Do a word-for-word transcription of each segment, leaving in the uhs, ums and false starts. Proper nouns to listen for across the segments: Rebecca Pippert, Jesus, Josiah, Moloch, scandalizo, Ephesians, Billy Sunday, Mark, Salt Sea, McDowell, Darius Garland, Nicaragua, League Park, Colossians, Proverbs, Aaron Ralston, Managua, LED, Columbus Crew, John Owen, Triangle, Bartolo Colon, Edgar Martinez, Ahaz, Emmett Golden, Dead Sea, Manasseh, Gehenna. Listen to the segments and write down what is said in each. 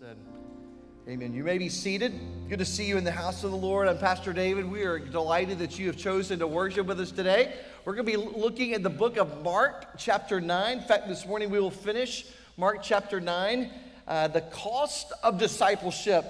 said, amen. You may be seated. Good to see you in the house of the Lord. I'm Pastor David. We are delighted that you have chosen to worship with us today. We're going to be looking at the book of Mark chapter nine. In fact, this morning we will finish Mark chapter nine, uh, the cost of discipleship.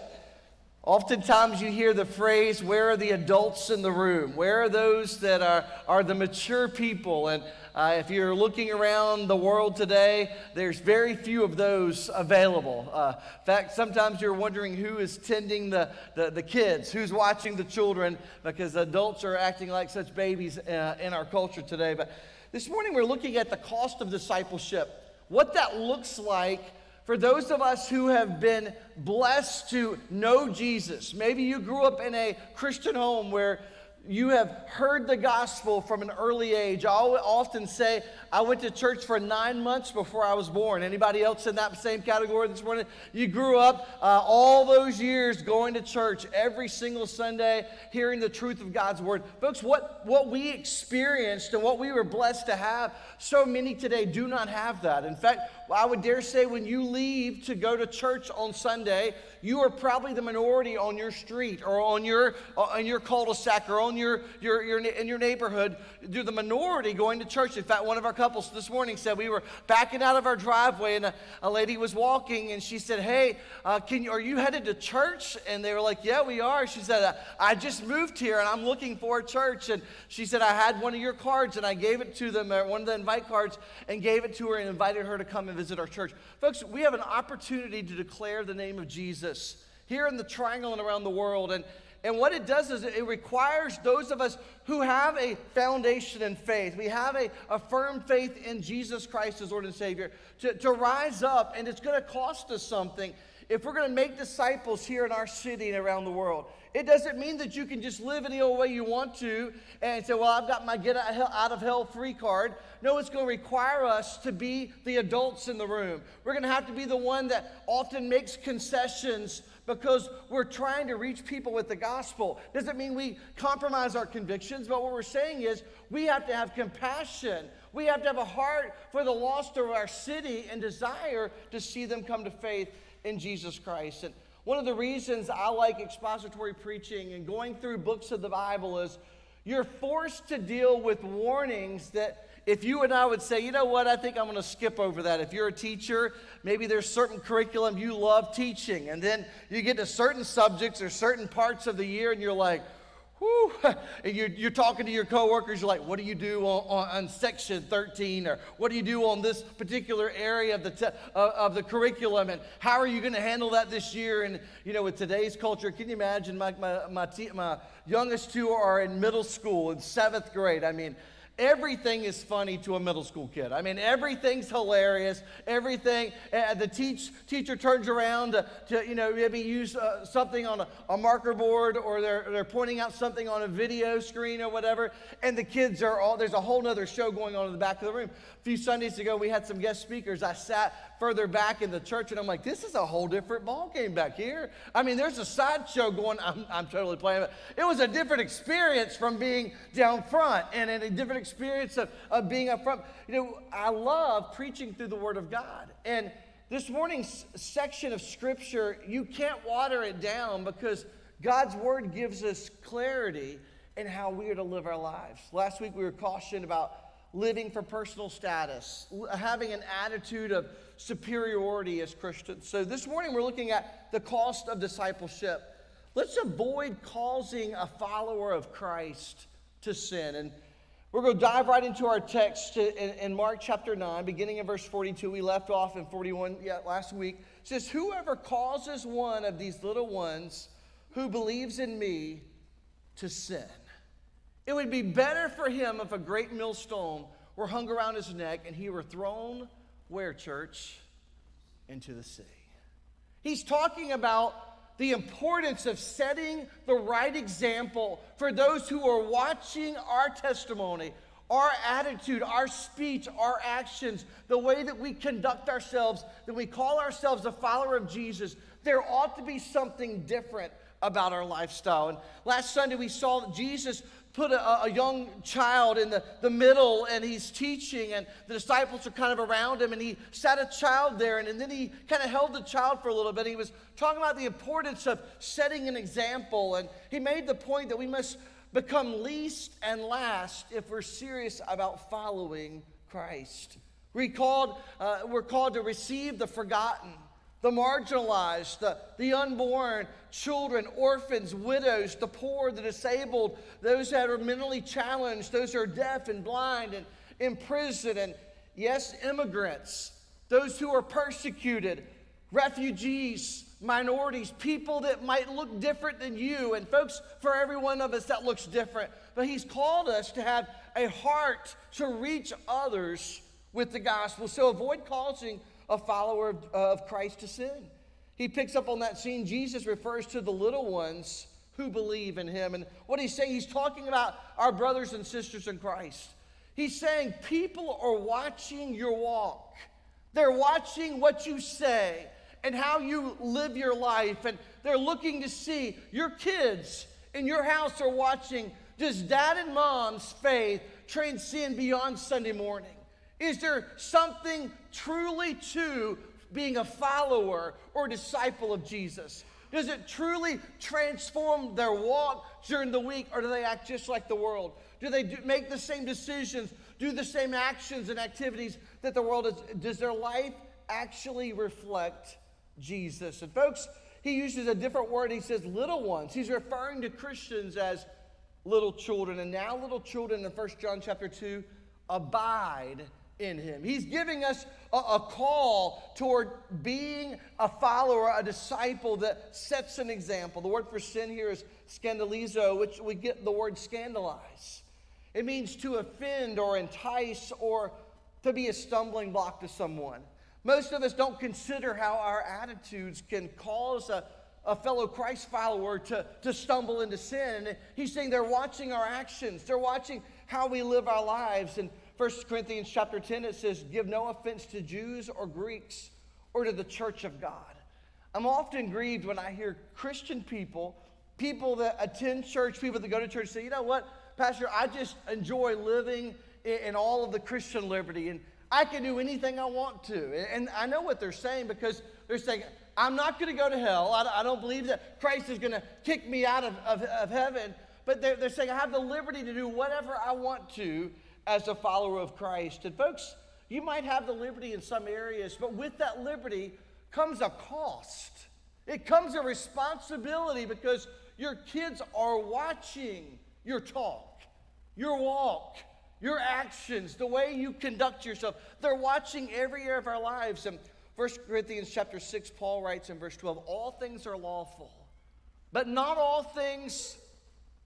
Oftentimes you hear the phrase, where are the adults in the room? Where are those that are, are the mature people? And Uh, if you're looking around the world today, there's very few of those available. Uh, in fact, sometimes you're wondering who is tending the, the, the kids, who's watching the children, because adults are acting like such babies uh, in our culture today. But this morning we're looking at the cost of discipleship, what that looks like for those of us who have been blessed to know Jesus. Maybe you grew up in a Christian home where you have heard the gospel from an early age. I often say, I went to church for nine months before I was born. Anybody else in that same category this morning? You grew up uh, all those years going to church every single Sunday, hearing the truth of God's word. Folks, what, what we experienced and what we were blessed to have, so many today do not have that. In fact, I would dare say when you leave to go to church on Sunday, you are probably the minority on your street or on your, on your cul-de-sac or on Your, your, your, in your neighborhood. You're the minority going to church. In fact, one of our couples this morning said we were backing out of our driveway and a, a lady was walking and she said, hey, uh, can you, are you headed to church? And they were like, yeah, we are. She said, I just moved here and I'm looking for a church. And she said, I had one of your cards and I gave it to them, or one of the invite cards, and gave it to her and invited her to come and visit our church. Folks, we have an opportunity to declare the name of Jesus here in the Triangle and around the world. And And what it does is it requires those of us who have a foundation in faith, we have a, a firm faith in Jesus Christ as Lord and Savior, to, to rise up, and it's going to cost us something if we're going to make disciples here in our city and around the world. It doesn't mean that you can just live any old way you want to and say, well, I've got my get out of hell free card. No, it's going to require us to be the adults in the room. We're going to have to be the one that often makes concessions because we're trying to reach people with the gospel. Doesn't mean we compromise our convictions, but what we're saying is we have to have compassion. We have to have a heart for the lost of our city and desire to see them come to faith in Jesus Christ. And one of the reasons I like expository preaching and going through books of the Bible is you're forced to deal with warnings that if you and I would say, you know what, I think I'm going to skip over that. If you're a teacher, maybe there's certain curriculum you love teaching, and then you get to certain subjects or certain parts of the year, and you're like, whew, and you're, you're talking to your coworkers, you're like, what do you do on, on, on section thirteen, or what do you do on this particular area of the te- of, of the curriculum, and how are you going to handle that this year? And, you know, with today's culture, can you imagine my my my, te- my youngest two are in middle school, in seventh grade. I mean, everything is funny to a middle school kid. I mean, everything's hilarious. Everything. Uh, the teach, teacher turns around to, to, you know, maybe use uh, something on a, a marker board, or they're they're pointing out something on a video screen or whatever. And the kids are all, there's a whole nother show going on in the back of the room. A few Sundays ago, we had some guest speakers. I sat further back in the church, and I'm like, this is a whole different ball game back here. I mean, there's a sideshow going. I'm, I'm totally playing it. It was a different experience from being down front, and in a different experience experience of, of being up front. You know, I love preaching through the Word of God. And this morning's section of Scripture, you can't water it down because God's Word gives us clarity in how we are to live our lives. Last week we were cautioned about living for personal status, having an attitude of superiority as Christians. So this morning we're looking at the cost of discipleship. Let's avoid causing a follower of Christ to sin. And we're going to dive right into our text in Mark chapter nine, beginning in verse forty-two. We left off in forty-one yeah, last week. It says, whoever causes one of these little ones who believes in me to sin, it would be better for him if a great millstone were hung around his neck and he were thrown, where, church? Into the sea. He's talking about the importance of setting the right example for those who are watching our testimony, our attitude, our speech, our actions, the way that we conduct ourselves, that we call ourselves a follower of Jesus. There ought to be something different about our lifestyle. And last Sunday we saw that Jesus put a, a young child in the, the middle, and he's teaching, and the disciples are kind of around him, and he sat a child there, and, and then he kind of held the child for a little bit. He was talking about the importance of setting an example, and he made the point that we must become least and last if we're serious about following Christ. We called, uh, we're called to receive the forgotten, the marginalized, the, the unborn, children, orphans, widows, the poor, the disabled, those that are mentally challenged, those who are deaf and blind and in prison, and yes, immigrants, those who are persecuted, refugees, minorities, people that might look different than you, and folks, for every one of us that looks different. But he's called us to have a heart to reach others with the gospel. So avoid causing a follower of, uh, of Christ to sin. He picks up on that scene. Jesus refers to the little ones who believe in him. And what he's saying, he's talking about our brothers and sisters in Christ. He's saying people are watching your walk. They're watching what you say and how you live your life. And they're looking to see your kids in your house are watching. Does dad and mom's faith transcend beyond Sunday morning? Is there something truly to being a follower or disciple of Jesus? Does it truly transform their walk during the week, or do they act just like the world? Do they do, make the same decisions, do the same actions and activities that the world is? Does their life actually reflect Jesus? And folks, he uses a different word. He says little ones. He's referring to Christians as little children. And now little children in First John chapter two, abide in him. He's giving us a, a call toward being a follower, a disciple that sets an example. The word for sin here is scandalizo, which we get the word scandalize. It means to offend or entice or to be a stumbling block to someone. Most of us don't consider how our attitudes can cause a, a fellow Christ follower to, to stumble into sin. And he's saying they're watching our actions. They're watching how we live our lives. And First Corinthians chapter ten, it says, give no offense to Jews or Greeks or to the church of God. I'm often grieved when I hear Christian people, people that attend church, people that go to church say, you know what, Pastor, I just enjoy living in, in all of the Christian liberty, and I can do anything I want to. And I know what they're saying, because they're saying, I'm not going to go to hell. I, I don't believe that Christ is going to kick me out of, of, of heaven. But they're, they're saying, I have the liberty to do whatever I want to as a follower of Christ. And folks, you might have the liberty in some areas, but with that liberty comes a cost. It comes a responsibility, because your kids are watching your talk, your walk, your actions, the way you conduct yourself. They're watching every area of our lives. And First Corinthians chapter six, Paul writes in verse twelve, all things are lawful, but not all things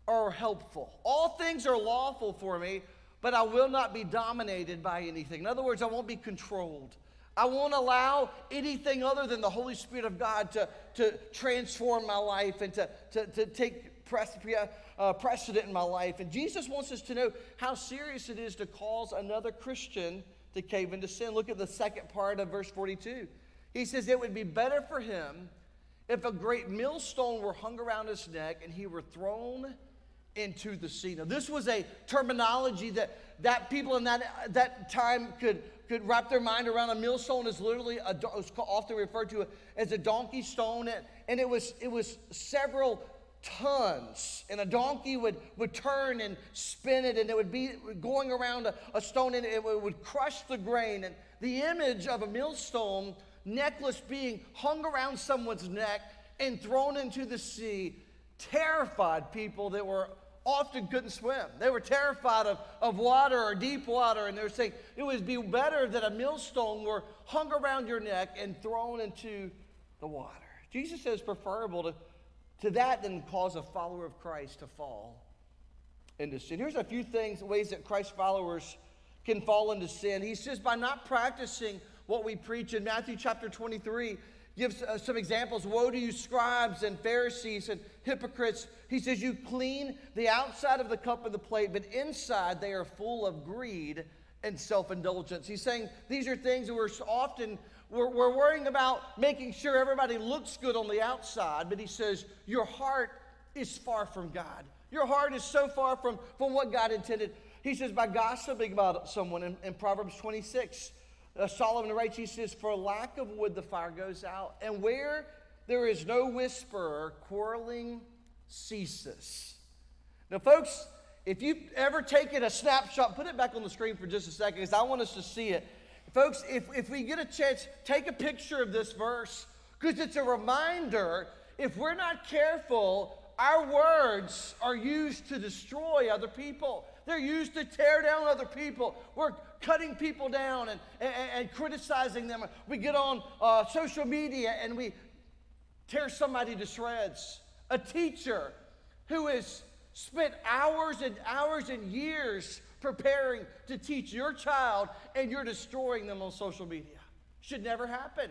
are helpful. All things are lawful for me, but I will not be dominated by anything. In other words, I won't be controlled. I won't allow anything other than the Holy Spirit of God to, to transform my life and to, to, to take precedent in my life. And Jesus wants us to know how serious it is to cause another Christian to cave into sin. Look at the second part of verse forty-two. He says, it would be better for him if a great millstone were hung around his neck and he were thrown into the sea. Now, this was a terminology that, that people in that that time could, could wrap their mind around. A millstone is literally a, was often referred to as a donkey stone, and, and it was it was several tons, and a donkey would, would turn and spin it, and it would be going around a, a stone, and it would crush the grain. And the image of a millstone necklace being hung around someone's neck and thrown into the sea terrified people that were often couldn't swim. They were terrified of, of water or deep water, and they were saying it would be better that a millstone were hung around your neck and thrown into the water. Jesus says preferable to, to that than cause a follower of Christ to fall into sin. Here's a few things, ways that Christ followers can fall into sin. He says by not practicing what we preach. In Matthew chapter twenty-three, gives uh, some examples. Woe to you, scribes and Pharisees and hypocrites. He says, you clean the outside of the cup and the plate, but inside they are full of greed and self-indulgence. He's saying these are things that we're often, we're, we're worrying about making sure everybody looks good on the outside, but he says, your heart is far from God. Your heart is so far from, from what God intended. He says, by gossiping about someone in, in Proverbs twenty-six, uh, Solomon writes, he says, for lack of wood, the fire goes out. And where there is no whisperer, quarreling ceases. Now, folks, if you've ever taken a snapshot, put it back on the screen for just a second because I want us to see it. Folks, if, if we get a chance, take a picture of this verse because it's a reminder, if we're not careful, our words are used to destroy other people. They're used to tear down other people. We're cutting people down and, and, and criticizing them. We get on uh, social media and we tear somebody to shreds. A teacher who is spent hours and hours and years preparing to teach your child, and you're destroying them on social media. Should never happen.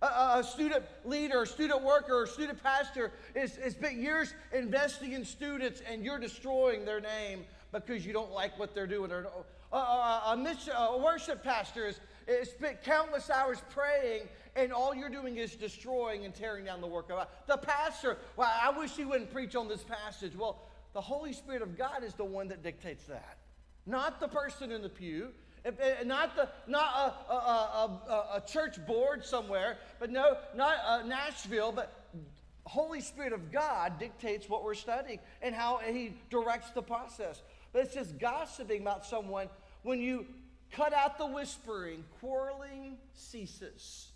A, a student leader, a student worker, a student pastor is, is spent years investing in students, and you're destroying their name because you don't like what they're doing. Or a, a, a, mission, a worship pastor is, is spent countless hours praying, and all you're doing is destroying and tearing down the work of God. The pastor, well, I wish he wouldn't preach on this passage. Well, the Holy Spirit of God is the one that dictates that, not the person in the pew, not the not a, a, a, a church board somewhere, but no, not uh, Nashville, but Holy Spirit of God dictates what we're studying and how He directs the process. But it's just gossiping about someone. When you cut out the whispering, quarreling ceases.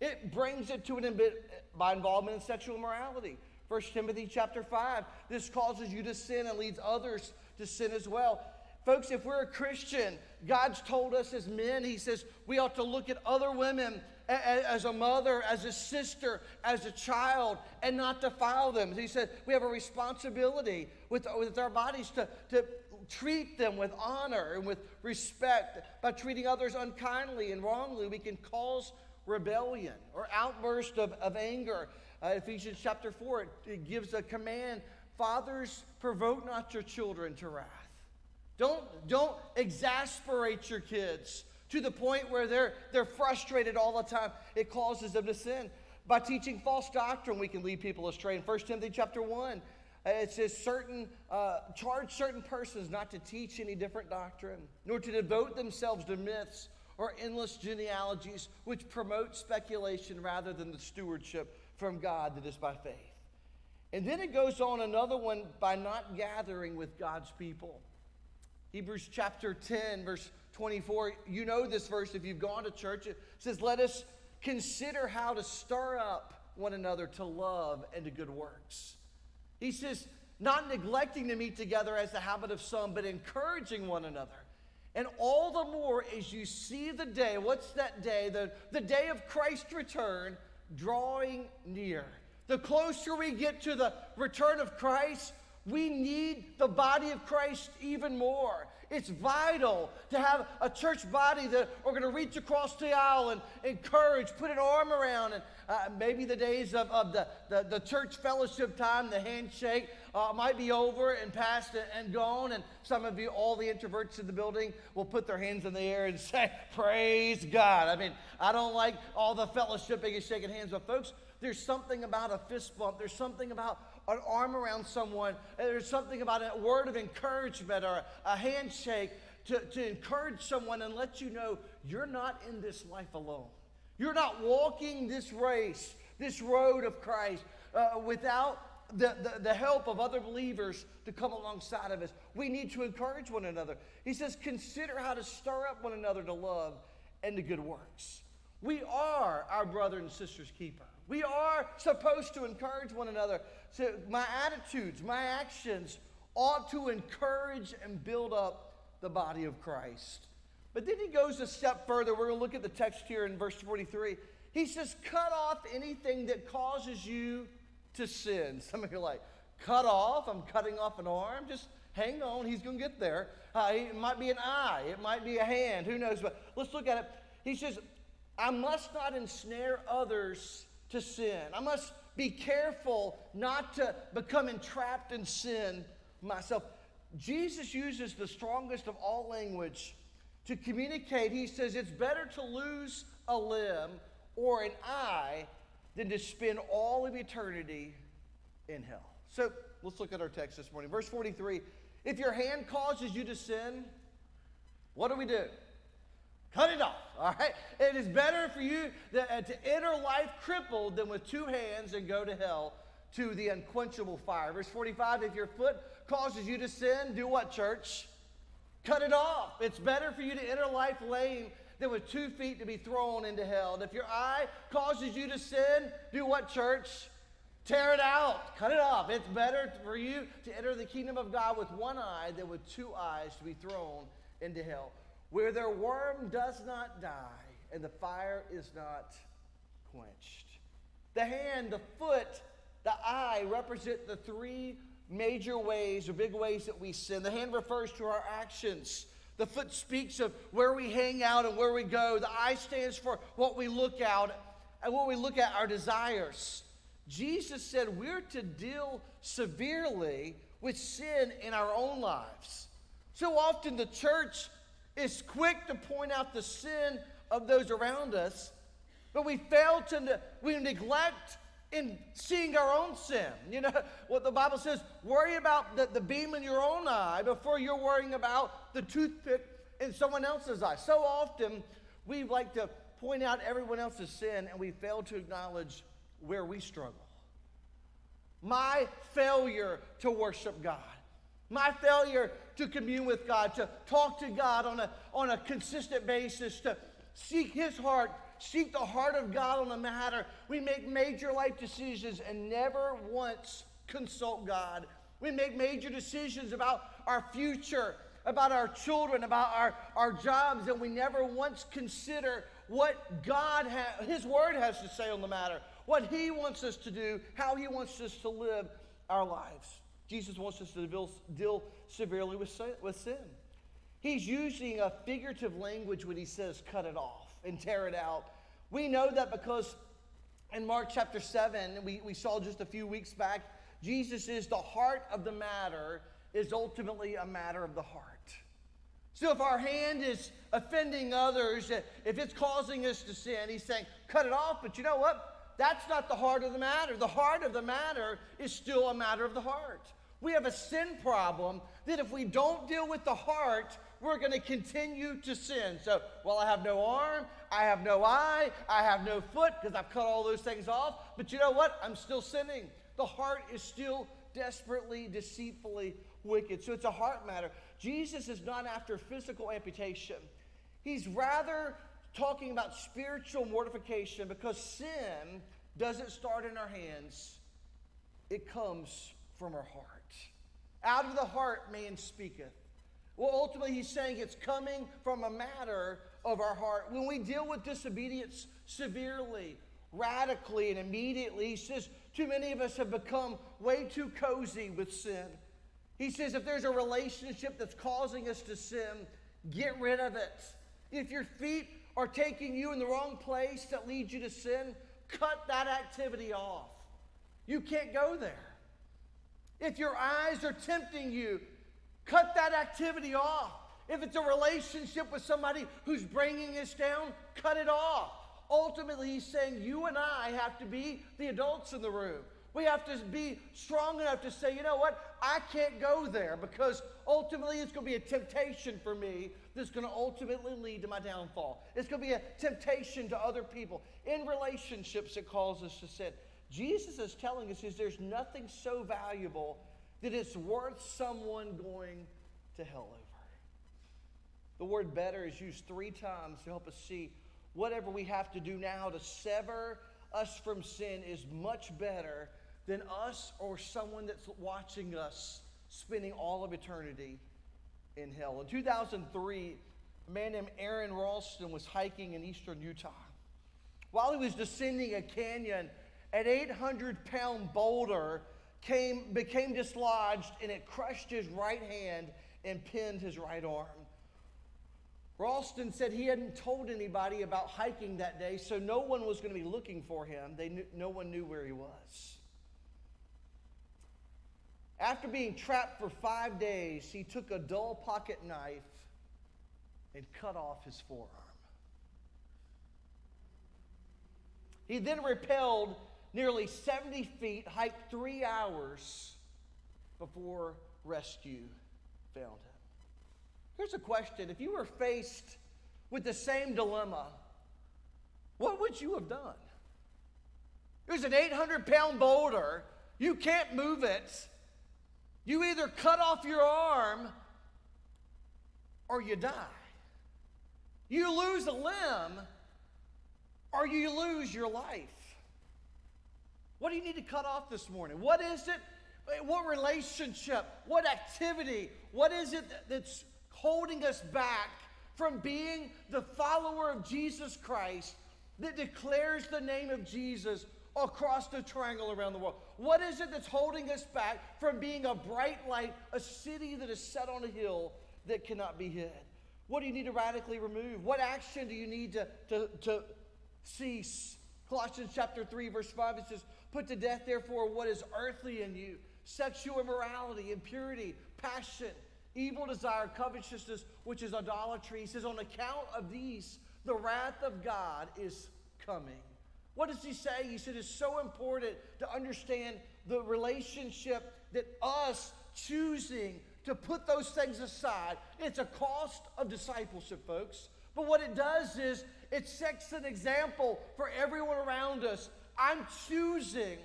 It brings it to an imbi- by involvement in sexual immorality. First Timothy chapter five, this causes you to sin and leads others to sin as well. Folks, if we're a Christian, God's told us as men, He says we ought to look at other women as a mother, as a sister, as a child, and not defile them. He said we have a responsibility with, with our bodies to, to treat them with honor and with respect. By treating others unkindly and wrongly, we can cause rebellion or outburst of, of anger. Uh, Ephesians chapter four, it, it gives a command, fathers, provoke not your children to wrath. Don't, don't exasperate your kids to the point where they're, they're frustrated all the time. It causes them to sin. By teaching false doctrine, we can lead people astray. In First Timothy chapter one, uh, it says, certain, uh, charge certain persons not to teach any different doctrine, nor to devote themselves to myths or endless genealogies, which promote speculation rather than the stewardship from God that is by faith. And then it goes on another one, by not gathering with God's people. Hebrews chapter ten, verse twenty-four, you know this verse if you've gone to church. It says, let us consider how to stir up one another to love and to good works. He says, not neglecting to meet together as the habit of some, but encouraging one another. And all the more as you see the day, what's that day? The, the day of Christ's return, drawing near. The closer we get to the return of Christ, we need the body of Christ even more. It's vital to have a church body that are going to reach across the aisle and encourage, put an arm around. And uh, maybe the days of, of the, the, the church fellowship time, the handshake, uh, might be over and past and gone. And some of you, all the introverts in the building, will put their hands in the air and say, praise God. I mean, I don't like all the fellowshipping and shaking hands. But folks, there's something about a fist bump. There's something about an arm around someone. There's something about a word of encouragement or a handshake to, to encourage someone and let you know you're not in this life alone. You're not walking this race, this road of Christ, uh, without the, the, the help of other believers to come alongside of us. We need to encourage one another. He says, consider how to stir up one another to love and to good works. We are our brother and sister's keeper. We are supposed to encourage one another. So my attitudes, my actions ought to encourage and build up the body of Christ. But then he goes a step further. We're going to look at the text here in verse forty-three. He says, cut off anything that causes you to sin. Some of you are like, cut off? I'm cutting off an arm? Just hang on. He's going to get there. Uh, it might be an eye. It might be a hand. Who knows? But let's look at it. He says, I must not ensnare others to sin. I must be careful not to become entrapped in sin myself. Jesus uses the strongest of all language to communicate. He says it's better to lose a limb or an eye than to spend all of eternity in hell. So Let's look at our text this morning. Verse forty-three, if your hand causes you to sin, what do we do? Cut it off, all right? It is better for you to enter life crippled than with two hands and go to hell, to the unquenchable fire. Verse forty-five, if your foot causes you to sin, do what, church? Cut it off. It's better for you to enter life lame than with two feet to be thrown into hell. And if your eye causes you to sin, do what, church? Tear it out. Cut it off. It's better for you to enter the kingdom of God with one eye than with two eyes to be thrown into hell, where their worm does not die and the fire is not quenched. The hand, the foot, the eye represent the three major ways or big ways that we sin. The hand refers to our actions. The foot speaks of where we hang out and where we go. The eye stands for what we look at and what we look at, our desires. Jesus said we're to deal severely with sin in our own lives. So often the church is quick to point out the sin of those around us, but we fail to, ne- we neglect in seeing our own sin. You know what the Bible says, worry about the, the beam in your own eye before you're worrying about the toothpick in someone else's eye. So often we like to point out everyone else's sin and we fail to acknowledge where we struggle. My failure to worship God, my failure to commune with God, to talk to God on a, on a consistent basis, to seek His heart, seek the heart of God on the matter. We make major life decisions and never once consult God. We make major decisions about our future, about our children, about our, our jobs, and we never once consider what God, ha- His Word has to say on the matter, what He wants us to do, how He wants us to live our lives. Jesus wants us to deal, deal severely with sin, with sin. He's using a figurative language when He says, cut it off and tear it out. We know that because in Mark chapter seven, we, we saw just a few weeks back, Jesus is the heart of the matter is ultimately a matter of the heart. So if our hand is offending others, if it's causing us to sin, He's saying, cut it off, but you know what? That's not the heart of the matter. The heart of the matter is still a matter of the heart. We have a sin problem that if we don't deal with the heart, we're going to continue to sin. So, well, I have no arm, I have no eye, I have no foot because I've cut all those things off. But you know what? I'm still sinning. The heart is still desperately, deceitfully wicked. So it's a heart matter. Jesus is not after physical amputation. He's rather talking about spiritual mortification because sin doesn't start in our hands. It comes from our heart. Out of the heart, man speaketh. Well, ultimately, He's saying it's coming from a matter of our heart. When we deal with disobedience severely, radically, and immediately, He says, too many of us have become way too cozy with sin. He says, if there's a relationship that's causing us to sin, get rid of it. If your feet are taking you in the wrong place that leads you to sin, cut that activity off. You can't go there. If your eyes are tempting you, cut that activity off. If it's a relationship with somebody who's bringing us down, cut it off. Ultimately, He's saying you and I have to be the adults in the room. We have to be strong enough to say, you know what? I can't go there because ultimately it's going to be a temptation for me that's going to ultimately lead to my downfall. It's going to be a temptation to other people. In relationships, it calls us to sin. Jesus is telling us is there's nothing so valuable that it's worth someone going to hell over. The word better is used three times to help us see whatever we have to do now to sever us from sin is much better than us or someone that's watching us spending all of eternity in hell. In two thousand three, a man named Aaron Ralston was hiking in eastern Utah. While he was descending a canyon, an eight hundred pound boulder Came, became dislodged, and it crushed his right hand and pinned his right arm. Ralston said he hadn't told anybody about hiking that day, so no one was going to be looking for him. They knew, no one knew where he was. After being trapped for five days, he took a dull pocket knife and cut off his forearm. He then rappelled nearly seventy feet, hiked three hours before rescue failed him. Here's a question. If you were faced with the same dilemma, what would you have done? It was an eight hundred pound boulder. You can't move it. You either cut off your arm or you die. You lose a limb or you lose your life. What do you need to cut off this morning? What is it? What relationship? What activity? What is it that's holding us back from being the follower of Jesus Christ that declares the name of Jesus across the triangle around the world? What is it that's holding us back from being a bright light, a city that is set on a hill that cannot be hid? What do you need to radically remove? What action do you need to, to, to cease? Colossians chapter three, verse five, it says, "Put to death, therefore, what is earthly in you, sexual immorality, impurity, passion, evil desire, covetousness, which is idolatry." He says, on account of these, the wrath of God is coming. What does he say? He said it's so important to understand the relationship that us choosing to put those things aside, it's a cost of discipleship, folks. But what it does is it sets an example for everyone around us. I'm choosing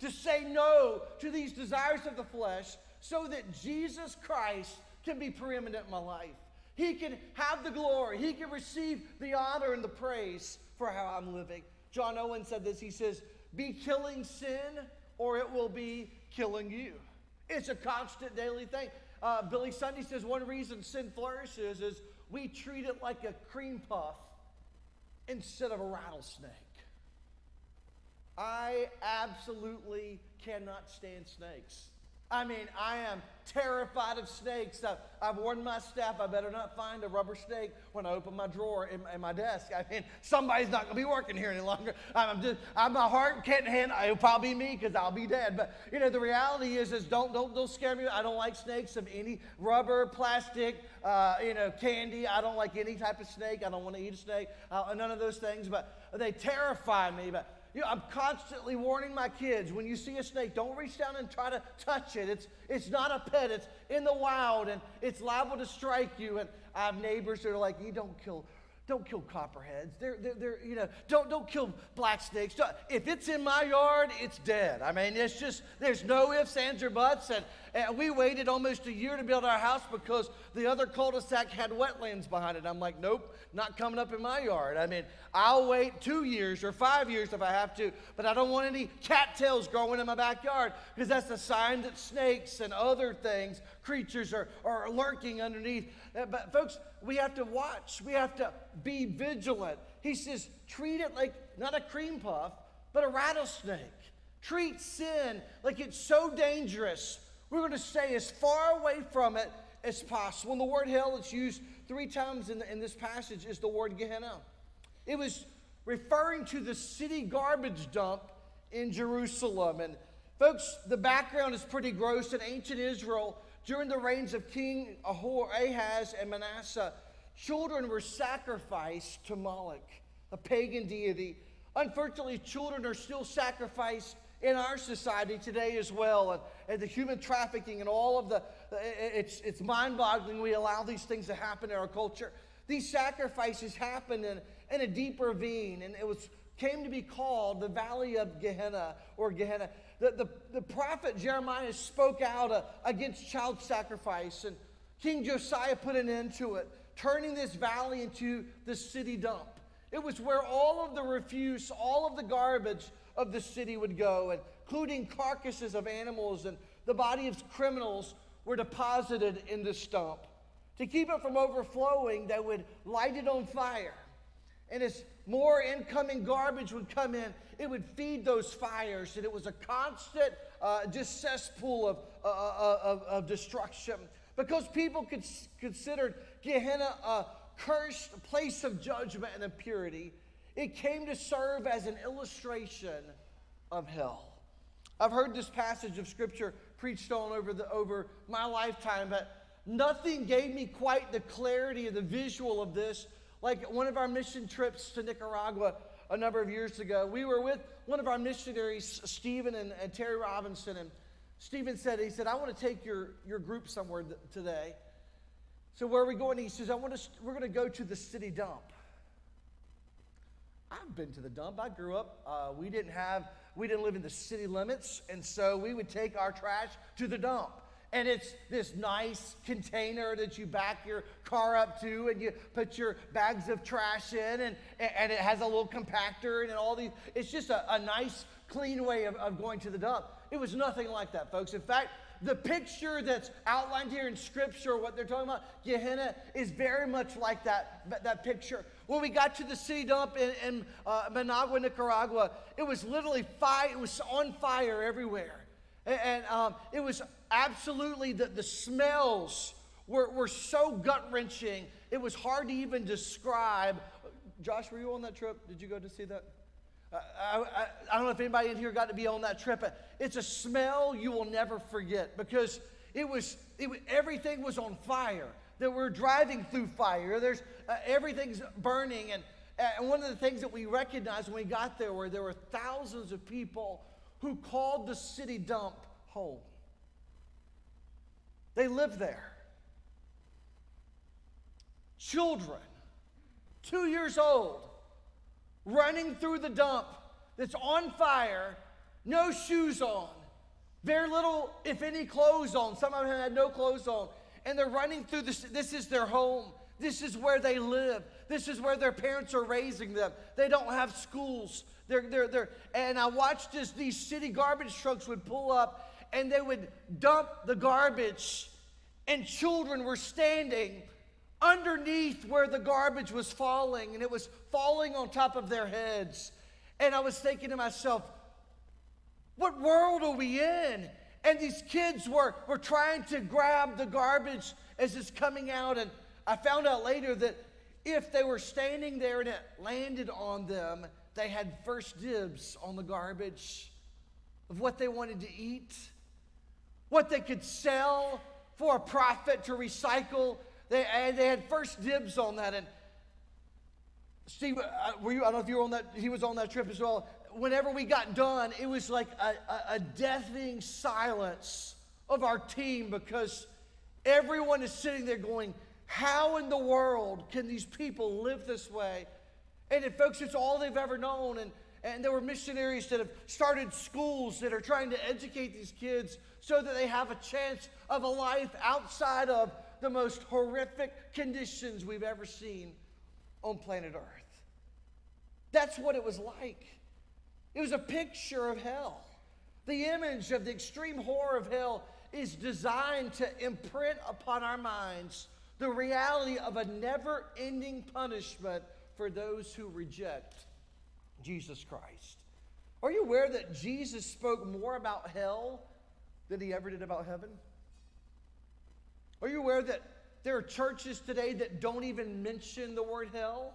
to say no to these desires of the flesh so that Jesus Christ can be preeminent in my life. He can have the glory. He can receive the honor and the praise for how I'm living. John Owen said this. He says, "Be killing sin or it will be killing you." It's a constant daily thing. Uh, Billy Sunday says one reason sin flourishes is we treat it like a cream puff instead of a rattlesnake. I absolutely cannot stand snakes. I mean, I am terrified of snakes. I've, I've warned my staff, I better not find a rubber snake when I open my drawer in, in my desk. I mean, somebody's not going to be working here any longer. I'm just, I'm, my heart can't handle it. It'll probably be me because I'll be dead. But, you know, the reality is, is don't, don't, don't scare me. I don't like snakes of any rubber, plastic, uh, you know, candy. I don't like any type of snake. I don't want to eat a snake, uh, none of those things. But they terrify me. But You know, I'm constantly warning my kids, when you see a snake, don't reach down and try to touch it. It's it's not a pet. It's in the wild, and it's liable to strike you. And I have neighbors that are like, you don't kill, don't kill copperheads. They're they're, they're you know don't don't kill black snakes. Don't, if it's in my yard, it's dead. I mean, it's just there's no ifs, ands, or buts. And, and we waited almost a year to build our house because the other cul-de-sac had wetlands behind it. I'm like, nope, not coming up in my yard. I mean, I'll wait two years or five years if I have to, but I don't want any cattails growing in my backyard because that's a sign that snakes and other things, creatures are, are lurking underneath. But folks, we have to watch. We have to be vigilant. He says, treat it like not a cream puff, but a rattlesnake. Treat sin like it's so dangerous. We're going to stay as far away from it as possible. And the word hell that's used three times in, the, in this passage is the word Gehenna. It was referring to the city garbage dump in Jerusalem. And folks, the background is pretty gross. In ancient Israel, during the reigns of King Ahaz and Manasseh, children were sacrificed to Moloch, a pagan deity. Unfortunately, children are still sacrificed in our society today as well, and, and the human trafficking and all of the, it's it's mind-boggling we allow these things to happen in our culture. These sacrifices happened in, in a deep ravine, and it was came to be called the Valley of Gehenna or Gehenna. The, the, the prophet Jeremiah spoke out uh, against child sacrifice, and King Josiah put an end to it, turning this valley into the city dump. It was where all of the refuse, all of the garbage of the city would go, including carcasses of animals and the body of criminals were deposited in this dump. To keep it from overflowing, they would light it on fire. And as more incoming garbage would come in, it would feed those fires. And it was a constant uh, just cesspool of, uh, of, of destruction. Because people could, considered Gehenna a cursed place of judgment and impurity, it came to serve as an illustration of hell. I've heard this passage of Scripture preached on over, the, over my lifetime, but nothing gave me quite the clarity of the visual of this. Like one of our mission trips to Nicaragua a number of years ago, we were with one of our missionaries, Stephen and, and Terry Robinson, and Stephen said, he said, I want to take your, your group somewhere th- today. So where are we going? He says, I want to, st- we're going to go to the city dump. I've been to the dump. I grew up, uh, we didn't have, we didn't live in the city limits. And so we would take our trash to the dump. And it's this nice container that you back your car up to, and you put your bags of trash in, and, and it has a little compactor and all these. It's just a, a nice, clean way of, of going to the dump. It was nothing like that, folks. In fact, the picture that's outlined here in Scripture, what they're talking about, Gehenna, is very much like that, that picture. When we got to the city dump in, in uh, Managua, Nicaragua, it was literally fire. It was on fire everywhere. And, and um, it was absolutely, the, the smells were, were so gut-wrenching, it was hard to even describe. Josh, were you on that trip? Did you go to see that? Uh, I, I, I don't know if anybody in here got to be on that trip. It's a smell you will never forget, because it was, it, everything was on fire. That we're driving through fire. There's uh, everything's burning. And, and one of the things that we recognized when we got there were there were thousands of people who called the city dump home. They lived there. Children, two years old, running through the dump that's on fire, no shoes on, very little, if any, clothes on. Some of them had no clothes on. And they're running through this. This is their home. This is where they live. This is where their parents are raising them. They don't have schools. They're, they're, they're, and I watched as these city garbage trucks would pull up, and they would dump the garbage, and children were standing underneath where the garbage was falling, and it was falling on top of their heads. And I was thinking to myself, what world are we in? And these kids were, were trying to grab the garbage as it's coming out. And I found out later that if they were standing there and it landed on them, they had first dibs on the garbage of what they wanted to eat, what they could sell for a profit to recycle. They, and they had first dibs on that. And Steve, were you, I don't know if you were on that, he was on that trip as well. Whenever we got done, it was like a, a, a deafening silence of our team, because everyone is sitting there going, how in the world can these people live this way? And it, folks, it's all they've ever known. And, and there were missionaries that have started schools that are trying to educate these kids so that they have a chance of a life outside of the most horrific conditions we've ever seen on planet Earth. That's what it was like. It was a picture of hell. The image of the extreme horror of hell is designed to imprint upon our minds the reality of a never-ending punishment for those who reject Jesus Christ. Are you aware that Jesus spoke more about hell than he ever did about heaven? Are you aware that there are churches today that don't even mention the word hell?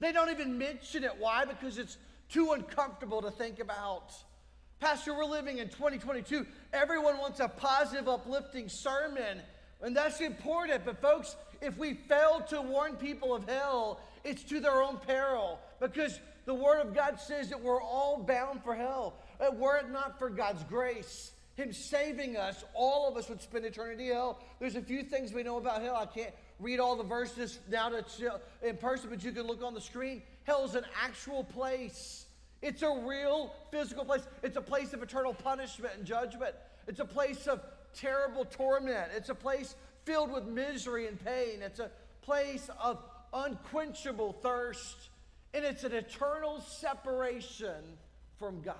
They don't even mention it. Why? Because it's too uncomfortable to think about. Pastor, we're living in twenty twenty-two. Everyone wants a positive, uplifting sermon, and that's important. But folks, if we fail to warn people of hell, it's to their own peril, because the Word of God says that we're all bound for hell. Were it not for God's grace, Him saving us, all of us would spend eternity in hell. There's a few things we know about hell. I can't read all the verses now to in person, but you can look on the screen. Hell is an actual place. It's a real physical place. It's a place of eternal punishment and judgment. It's a place of terrible torment. It's a place filled with misery and pain. It's a place of unquenchable thirst. And it's an eternal separation from God.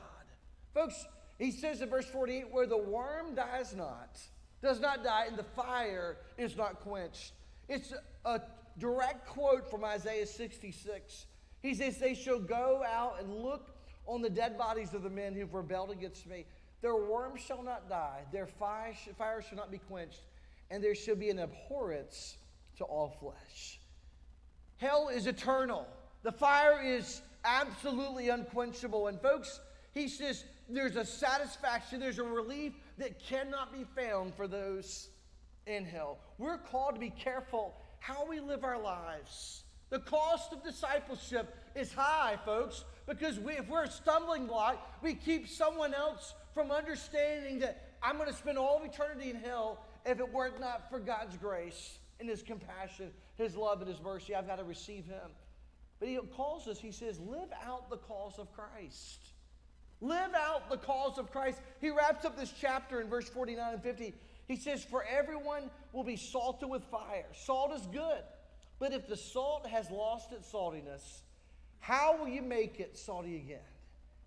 Folks, he says in verse forty-eight, where the worm dies not, does not die, and the fire is not quenched. It's a direct quote from Isaiah sixty-six. He says, they shall go out and look on the dead bodies of the men who've rebelled against me. Their worm shall not die, their fire shall not be quenched, and there shall be an abhorrence to all flesh. Hell is eternal. The fire is absolutely unquenchable. And folks, he says there's a satisfaction, there's a relief that cannot be found for those in hell. We're called to be careful how we live our lives. The cost of discipleship is high, folks. because we, if we're a stumbling block, we keep someone else from understanding that I'm going to spend all of eternity in hell if it were not for God's grace and His compassion, His love, and His mercy. I've got to receive Him. But He calls us, He says, live out the cause of Christ. Live out the cause of Christ. He wraps up this chapter in verse forty-nine and fifty. He says, for everyone will be salted with fire. Salt is good. But if the salt has lost its saltiness, how will you make it salty again?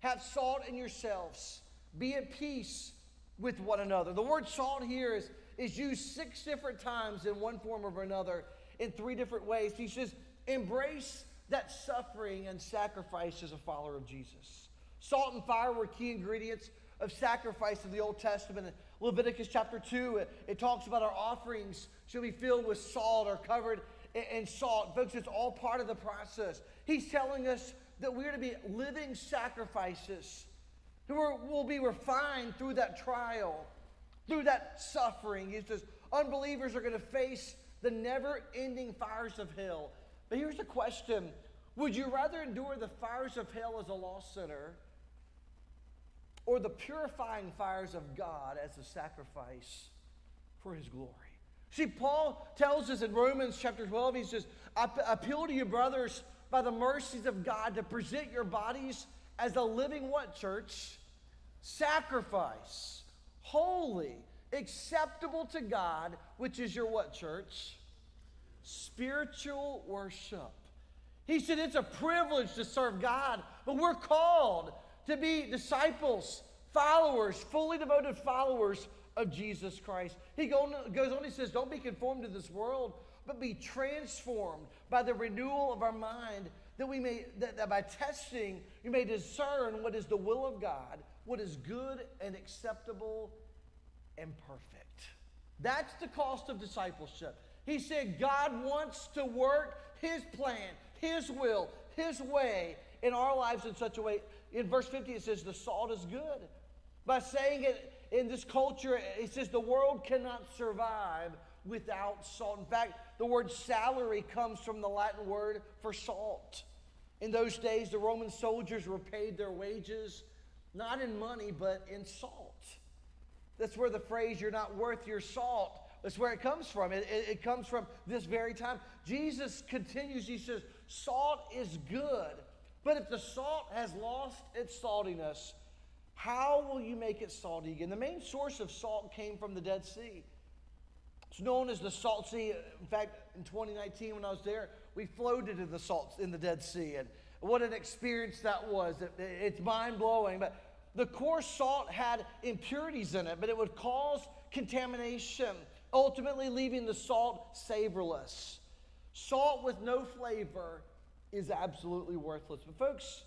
Have salt in yourselves. Be at peace with one another. The word salt here is, is used six different times in one form or another in three different ways. He says, embrace that suffering and sacrifice as a follower of Jesus. Salt and fire were key ingredients of sacrifice in the Old Testament. In Leviticus chapter two, it, it talks about our offerings should be filled with salt or covered in, in salt. Folks, it's all part of the process. He's telling us that we're to be living sacrifices who will be refined through that trial, through that suffering. He says unbelievers are going to face the never-ending fires of hell. But here's the question. Would you rather endure the fires of hell as a lost sinner or the purifying fires of God as a sacrifice for His glory? See, Paul tells us in Romans chapter twelve, he says, I appeal to you, brothers, by the mercies of God to present your bodies as a living what, church? Sacrifice, holy, acceptable to God, which is your what, church? Spiritual worship. He said it's a privilege to serve God, but we're called to be disciples, followers, fully devoted followers of Jesus Christ. He goes on, he says, don't be conformed to this world, but be transformed by the renewal of our mind, that we may, that, that by testing, you may discern what is the will of God, what is good and acceptable and perfect. That's the cost of discipleship. He said God wants to work His plan, His will, His way in our lives in such a way. In verse fifty, it says the salt is good. By saying it in this culture, it says the world cannot survive without salt. In fact, the word salary comes from the Latin word for salt. In those days, the Roman soldiers were paid their wages, not in money, but in salt. That's where the phrase, you're not worth your salt, that's where it comes from. It, it, it comes from this very time. Jesus continues, He says, salt is good, but if the salt has lost its saltiness, how will you make it salty again? The main source of salt came from the Dead Sea. It's known as the Salt Sea. In fact, in twenty nineteen, when I was there, we floated in the salt in the Dead Sea, and what an experience that was. It, it, it's mind-blowing, but the coarse salt had impurities in it, but it would cause contamination, ultimately leaving the salt savorless. Salt with no flavor is absolutely worthless. But folks,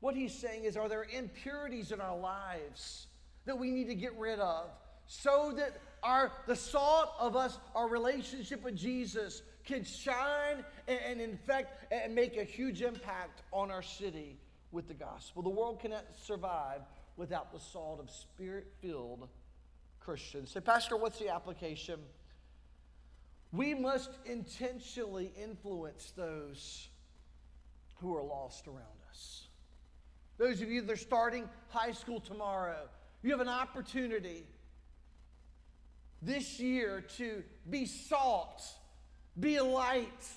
what he's saying is, are there impurities in our lives that we need to get rid of so that our the salt of us, our relationship with Jesus, can shine and, and infect and make a huge impact on our city with the gospel? The world cannot survive without the salt of spirit-filled Christians. Say, Pastor, what's the application? We must intentionally influence those who are lost around us. Those of you that are starting high school tomorrow, you have an opportunity this year to be salt, be a light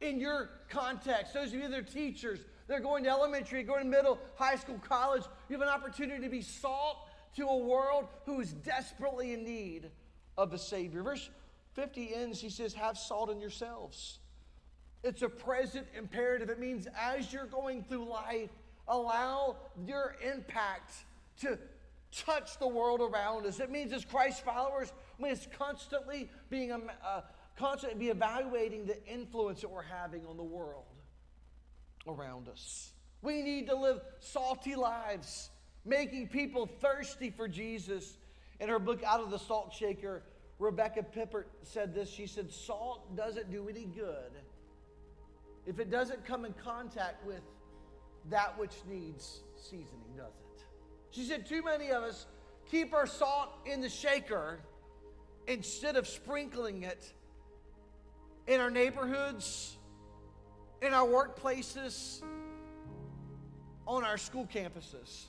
in your context. Those of you that are teachers, they're going to elementary, going to middle, high school, college, you have an opportunity to be salt to a world who is desperately in need of a Savior. Verse fifty ends, he says, have salt in yourselves. It's a present imperative. It means as you're going through life, allow your impact to touch the world around us. It means as Christ followers, I mean, it's constantly being, uh, constantly be evaluating the influence that we're having on the world around us. We need to live salty lives, making people thirsty for Jesus. In her book, Out of the Salt Shaker, Rebecca Pippert said this. She said, salt doesn't do any good if it doesn't come in contact with that which needs seasoning, does it? She said, too many of us keep our salt in the shaker instead of sprinkling it in our neighborhoods, in our workplaces, on our school campuses.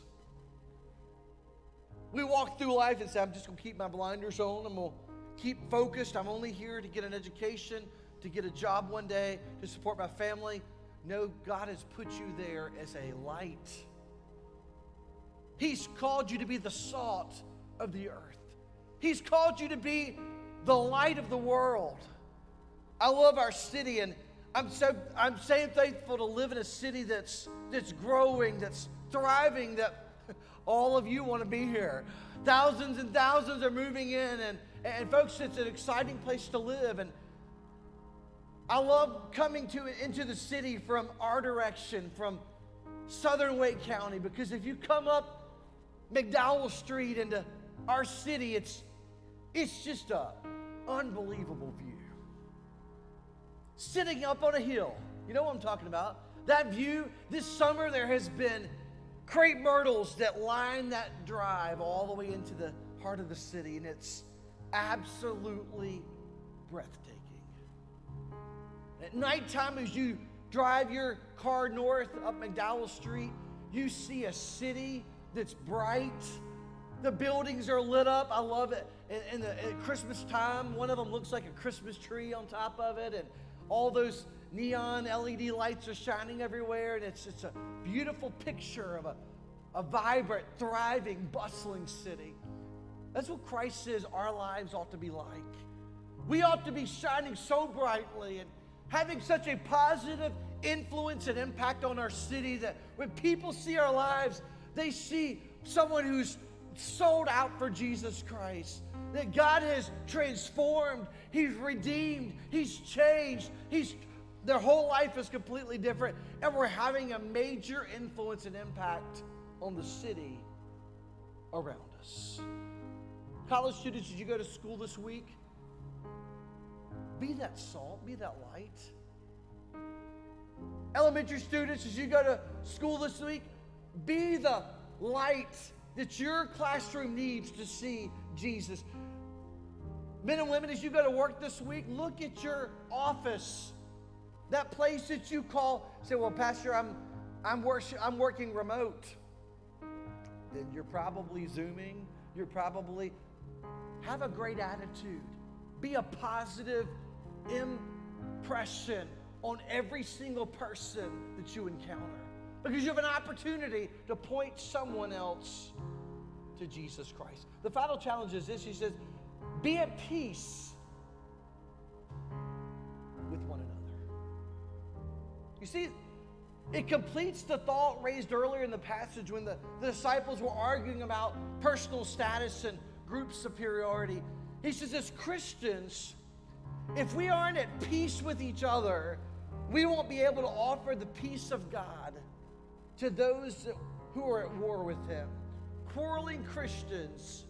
We walk through life and say, I'm just going to keep my blinders on. I'm going to keep focused. I'm only here to get an education, to get a job one day, to support my family. No, God has put you there as a light. He's called you to be the salt of the earth. He's called you to be the light of the world. I love our city, and I'm so I'm so thankful to live in a city that's that's growing, that's thriving, that all of you want to be here. Thousands and thousands are moving in, and, and folks, it's an exciting place to live. And I love coming to into the city from our direction, from southern Wake County, because if you come up McDowell Street into our city, it's it's just an unbelievable view. Sitting up on a hill, you know what I'm talking about. That view, this summer there has been crepe myrtles that line that drive all the way into the heart of the city, and it's absolutely breathtaking. At nighttime, as you drive your car north up McDowell Street, you see a city that's bright. The buildings are lit up. I love it. And at Christmas time, one of them looks like a Christmas tree on top of it, and all those neon L E D lights are shining everywhere, and it's it's a beautiful picture of a, a vibrant, thriving, bustling city. That's what Christ says our lives ought to be like. We ought to be shining so brightly and having such a positive influence and impact on our city that when people see our lives, they see someone who's sold out for Jesus Christ, that God has transformed, He's redeemed, He's changed, He's their whole life is completely different, and we're having a major influence and impact on the city around us. College students, did you go to school this week? Be that salt, be that light. Elementary students, as you go to school this week, be the light that your classroom needs to see Jesus. Men and women, as you go to work this week, look at your office, that place that you call. Say, well, Pastor, I'm, I'm, worship, I'm working remote. Then you're probably Zooming. You're probably, have a great attitude. Be a positive impression on every single person that you encounter, because you have an opportunity to point someone else to Jesus Christ. The final challenge is this. He says, be at peace with one another. You see, it completes the thought raised earlier in the passage when the, the disciples were arguing about personal status and group superiority. He says, as Christians, if we aren't at peace with each other, we won't be able to offer the peace of God to those who are at war with Him. Quarreling Christians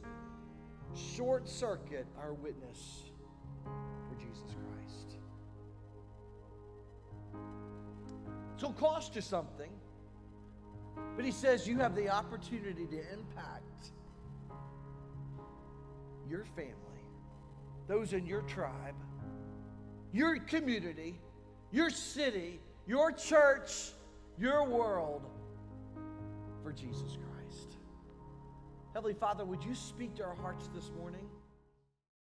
short circuit our witness for Jesus Christ. It's going to cost you something, but He says you have the opportunity to impact your family, those in your tribe, your community, your city, your church, your world for Jesus Christ. Heavenly Father, would you speak to our hearts this morning?